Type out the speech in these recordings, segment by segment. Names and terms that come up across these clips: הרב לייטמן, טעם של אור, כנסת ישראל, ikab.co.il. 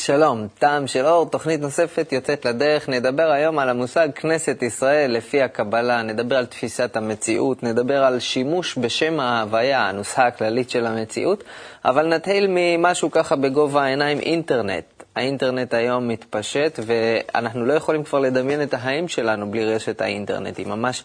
שלום, טעם של אור, תוכנית נוספת יוצאת לדרך. נדבר היום על המושג כנסת ישראל לפי הקבלה, נדבר על תפיסת המציאות, נדבר על שימוש בשם ההוויה, הנוסחה הכללית של המציאות, אבל נתחיל ממשהו ככה בגובה העיניים, אינטרנט. האינטרנט היום מתפשט ואנחנו לא יכולים כבר לדמיין את החיים שלנו בלי רשת האינטרנט, היא ממש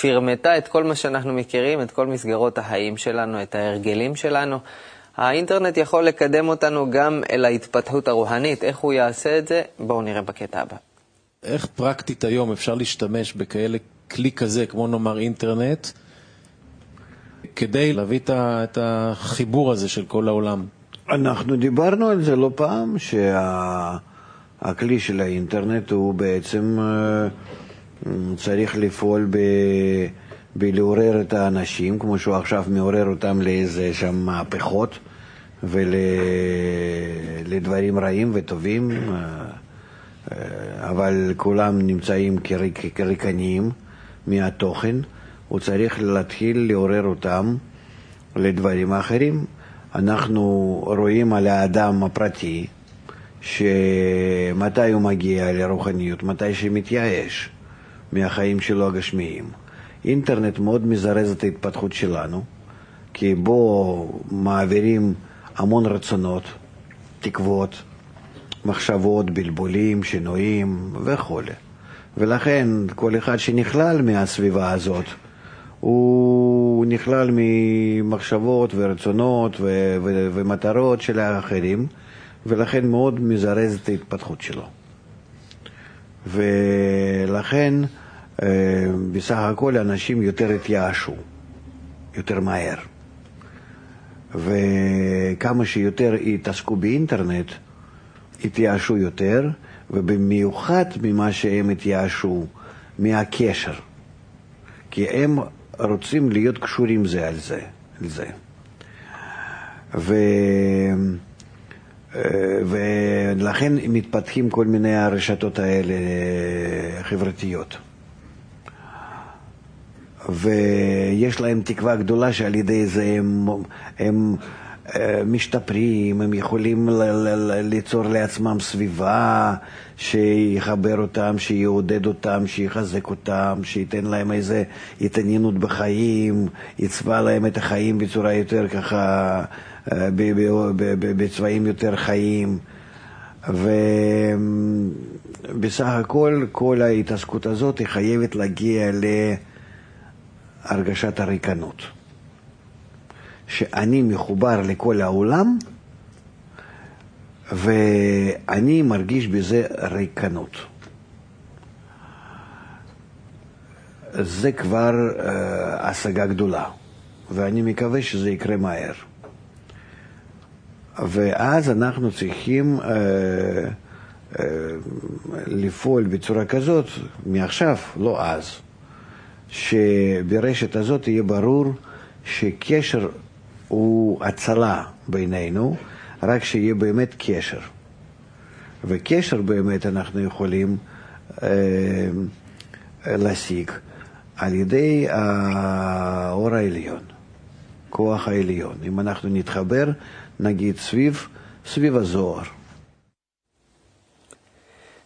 פירמטה את כל מה שאנחנו מכירים, את כל מסגרות החיים שלנו, את ההרגלים שלנו. האינטרנט יכול לקדם אותנו גם אל ההתפתחות הרוחנית. איך הוא יעשה את זה? בואו נראה בקטע הבא. איך פרקטית היום אפשר להשתמש בכאלה כלי כזה, כמו נאמר אינטרנט, כדי להביא את החיבור הזה של כל העולם? אנחנו דיברנו על זה לא פעם, שהכלי של האינטרנט הוא בעצם צריך לפעול בלעורר את האנשים, כמו שהוא עכשיו מעורר אותם לאיזה שם מהפכות ולדברים רעים וטובים, אבל כולם נמצאים כריקניים מהתוכן. הוא צריך להתחיל לעורר אותם לדברים אחרים. אנחנו רואים על האדם הפרטי שמתי הוא מגיע לרוחניות, מתי שמתייאש מהחיים שלו הגשמיים. אינטרנט מאוד מזרז את ההתפתחות שלנו, כי בו מעבירים המון רצונות, תקוות, מחשבות, בלבולים, שינויים וכל. ולכן כל אחד שנכלל מהסביבה הזאת, הוא נכלל ממחשבות ורצונות ומטרות של האחרים, ולכן מאוד מזרז את ההתפתחות שלו. ולכן בסך הכל אנשים יותר התייאשו, יותר מהר. וכמה שיותר התעסקו באינטרנט, התייאשו יותר, ובמיוחד ממה שהם התייאשו, מהקשר. כי הם רוצים להיות קשורים זה על זה. ולכן מתפתחים כל מיני הרשתות האלה חברתיות. ויש להם תקווה גדולה שעל ידי זה הם משתפרים, הם יכולים ליצור לעצמם סביבה שיחבר אותם, שיעודד אותם, שיחזק אותם, שייתן להם איזה התעניינות בחיים, יצבע להם את החיים בצורה יותר ככה, בצבעים יותר חיים. ובסך הכל, כל ההתעסקות הזאת היא חייבת להגיע ל הרגשת הריקנות, שאני מחובר לכל העולם ואני מרגיש בזה ריקנות. זה כבר השגה גדולה, ואני מקווה שזה יקרה מהר. ואז אנחנו צריכים לפעול בצורה כזאת מעכשיו, לא אז, שברשת הזאת יהיה ברור שקשר הוא הצלה בינינו, רק שיהיה באמת קשר. וקשר באמת אנחנו יכולים להשיג על ידי האור העליון, כוח העליון. אם אנחנו נתחבר, נגיד סביב הזוהר.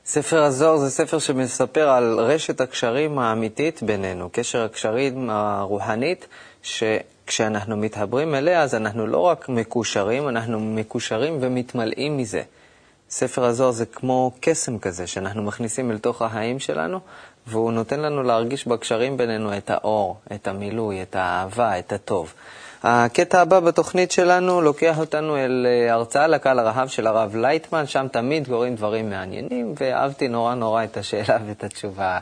ספר הזוהר זה ספר שמספר על רשת הקשרים האמיתית בינינו, קשר הקשרים הרוחנית, שכשאנחנו מתחברים אליה, אז אנחנו לא רק מקושרים, אנחנו מקושרים ומתמלאים מזה. ספר הזוהר זה כמו קסם כזה, שאנחנו מכניסים אל תוך החיים שלנו, והוא נותן לנו להרגיש בקשרים בינינו את האור, את המילוי, את האהבה, את הטוב. הקטע הבא בתוכנית שלנו לוקח אותנו אל הרצאה לקהל הרחב של הרב לייטמן, שם תמיד קוראים דברים מעניינים, ואהבתי נורא את השאלה ואת התשובה.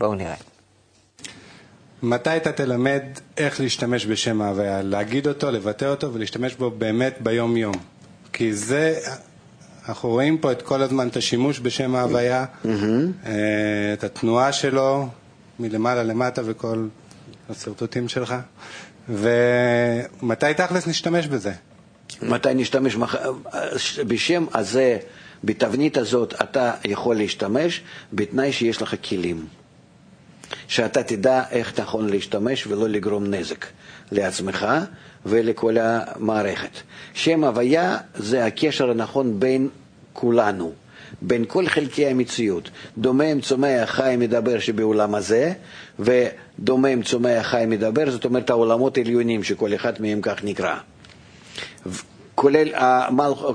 בואו נראה. מתי אתה תלמד איך להשתמש בשם ההוויה, להגיד אותו, לבטא אותו ולהשתמש בו באמת ביום יום? כי זה, אנחנו רואים פה את כל הזמן את השימוש בשם ההוויה, את התנועה שלו מלמעלה למטה וכל הסרטוטים שלך. ומתי תכלס נשתמש בזה? מתי נשתמש בשם הזה, בתבנית הזאת? אתה יכול להשתמש בתנאי שיש לך כלים, שאתה תדע איך נכון להשתמש ולא לגרום נזק לעצמך ולכל המערכת. שם הוויה זה הקשר הנכון בין כולנו, בין כל חלקי המציאות, דומם צומח חי מדבר שבעולם הזה, ודומם צומח חי מדבר, זאת אומרת העולמות העליונים שכל אחד מהם כך נקרא,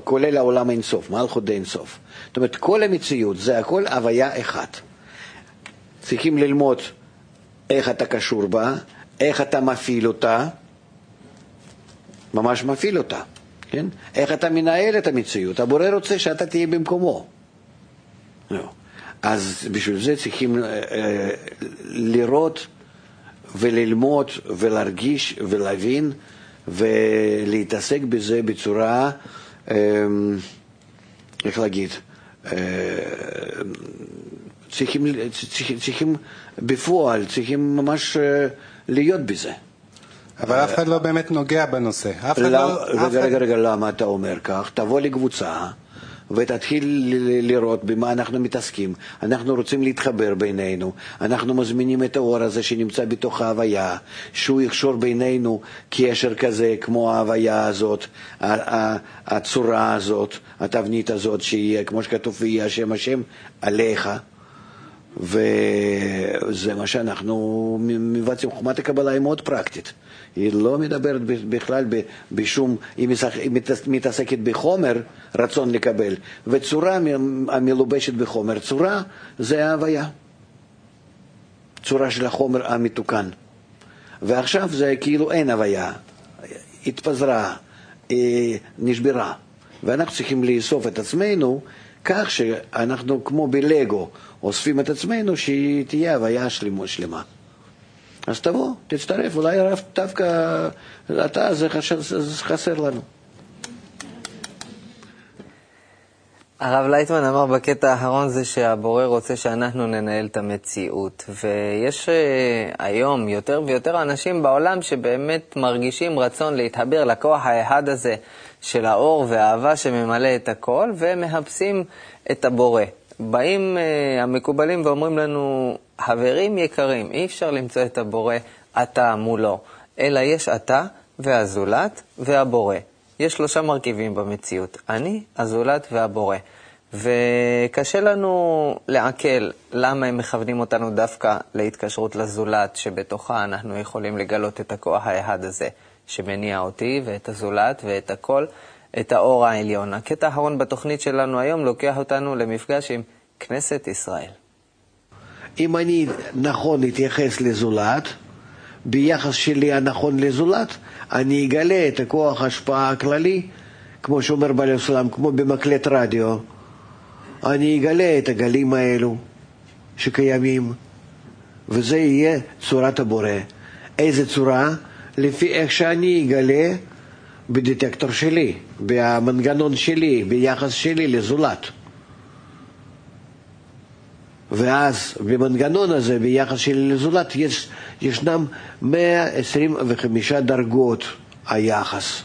כולל העולם אינסוף, מלכות אינסוף. זאת אומרת כל המציאות זה הכל הוויה אחת. צריכים ללמוד איך אתה קשור בה, איך אתה מפעיל אותה, ממש מפעיל אותה, כן? איך אתה מנהל את המציאות, הבורא רוצה שאתה תהיה במקומו. לא. אז בשביל זה צריכים לראות וללמוד ולהרגיש ולהבין ולהתעסק בזה בצורה, איך להגיד, צריכים בפועל, צריכים ממש להיות בזה. אבל אף אחד לא באמת נוגע בנושא. רגע, למה אתה אומר כך? תבוא לקבוצה ותתחיל לראות במה אנחנו מתעסקים. אנחנו רוצים להתחבר בינינו. אנחנו מזמינים את האור הזה שנמצא בתוך ההוויה, שהוא יקשור בינינו קשר כזה כמו ההוויה הזאת, הצורה הזאת, התבנית הזאת, שיהיה כמו שכתוב ויהיה השם השם עליך. וזה מה שאנחנו מבצעים. חוכמת הקבלה היא מאוד פרקטית, היא לא מדברת בכלל בשום, היא מתעסקת בחומר רצון לקבל, וצורה המלובשת בחומר. צורה זה ההוויה, צורה של החומר המתוקן, ועכשיו זה כאילו אין הוויה, התפזרה, נשברה, ואנחנו צריכים לאסוף את עצמנו כך שאנחנו כמו בלגו אוספים את עצמנו שתהיה הוויה שלמה. אז תבוא, תצטרף, אולי הרב דווקא אתה, זה חסר לנו. הרב לייטמן אמר בקטע האחרון זה שהבורא רוצה שאנחנו ננהל את המציאות, ויש היום יותר ויותר אנשים בעולם שבאמת מרגישים רצון להתחבר לכוח האחד הזה של האור והאהבה שממלא את הכל, ומחפשים את הבורא. באים המקובלים ואומרים לנו, חברים יקרים, אי אפשר למצוא את הבורא אתה מולו, אלא יש אתה והזולת והבורא. יש שלושה מרכיבים במציאות, אני, הזולת והבורא. וקשה לנו לעכל למה הם מכוונים אותנו דווקא להתקשרות לזולת, שבתוכה אנחנו יכולים לגלות את הכוח האחד הזה, שמניע אותי ואת הזולת ואת הכל, את האור העליון. הקטע האחרון בתוכנית שלנו היום לוקח אותנו למפגש עם כנסת ישראל. אם אני נכון להתייחס לזולת, ביחס שלי הנכון לזולת, אני אגלה את הכוח ההשפעה הכללי, כמו שאומר בעל הסולם, כמו במקלט רדיו. אני אגלה את הגלים האלו שקיימים, וזה יהיה צורת הבורא. איזה צורה? לפי איך שאני אגלה בדטקטור שלי, במנגנון שלי, ביחס שלי לזולת. ואז במנגנון הזה, ביחס שלי לזולת, ישנם 125 דרגות היחס.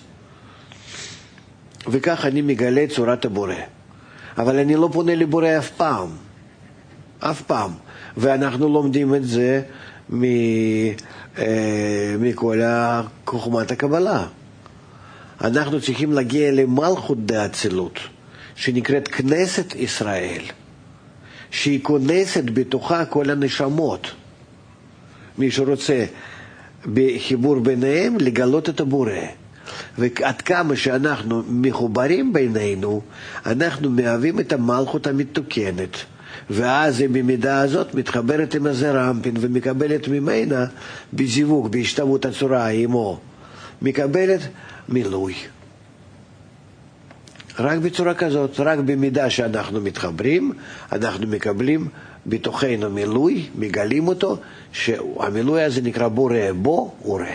וכך אני מגלה צורת הבורא. אבל אני לא פונה לבורא אף פעם. אף פעם. ואנחנו לומדים את זה מכל חוכמת הקבלה. אנחנו צריכים להגיע למלכות דאצילות, שנקראת כנסת ישראל, שהיא כונסת בתוכה כל הנשמות. מי שרוצה בחיבור ביניהם לגלות את הבורא. ועד כמה שאנחנו מחוברים בינינו, אנחנו מהווים את המלכות המתוקנת. ואז במידה הזאת מתחברת עם הזרמפין ומקבלת ממנה בזיווג, בהשתוות הצורה עמו, מקבלת מילוי. רק בצורה כזאת, רק במידה שאנחנו מתחברים, אנחנו מקבלים בתוכנו מילוי, מגלים אותו, שהמילוי הזה נקרא בורא, בו אורה.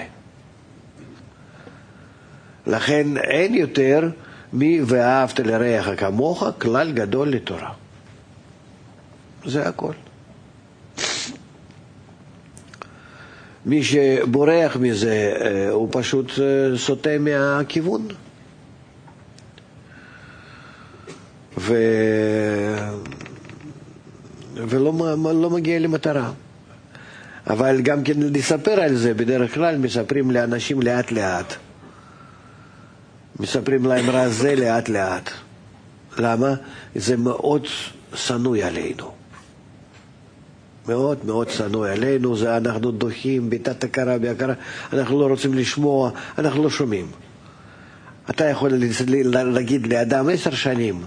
לכן אין יותר מי ואהבת לרעך כמוך, כלל גדול לתורה. זה הכל. מי שבורח מזה הוא פשוט סוטה מהכיוון. ולא מגיע למטרה. אבל גם כן לספר על זה, בדרך כלל מספרים לאנשים לאט לאט. מספרים להם רע זה לאט לאט. למה? זה מאוד סנוי עלינו. מאוד מאוד סנוי עלינו, זה אנחנו דוחים, בתת הכרה, בהכרה, אנחנו לא רוצים לשמוע, אנחנו לא שומעים. אתה יכול להגיד לאדם 10 שנים,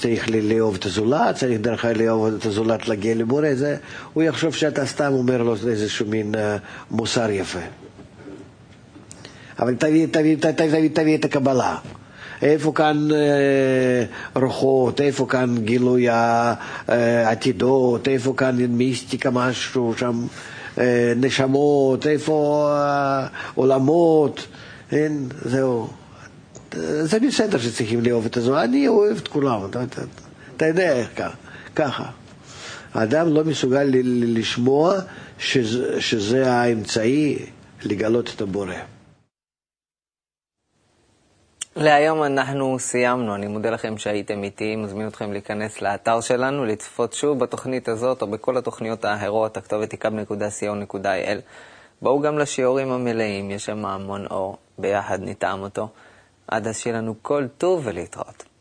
צריך לאהוב את הזולת, צריך דרך לאהוב את הזולת להגיע לבורא, הוא יחשוב שאתה סתם אומר לו איזשהו מין מוסר יפה. אבל תביא את הקבלה. איפה כאן רוחות, איפה כאן גילוי העתידות, איפה כאן מיסטיקה משהו, שם נשמות, איפה עולמות, זהו. זה בסדר שצריכים לאהוב את הזו, אני אוהב את כולם, אתה יודע איך ככה. האדם לא מסוגל לשמוע שזה האמצעי לגלות את הבורא. להיום אנחנו סיימנו, אני מודה לכם שהייתם איתי, מזמין אתכם להיכנס לאתר שלנו, לצפות שוב בתוכנית הזאת או בכל התוכניות האחרות, הכתובת ikab.co.il. בואו גם לשיעורים המלאים, יש שם המון אור, ביחד נטעם אותו. עד אז שיהיה לנו כל טוב ולהתראות.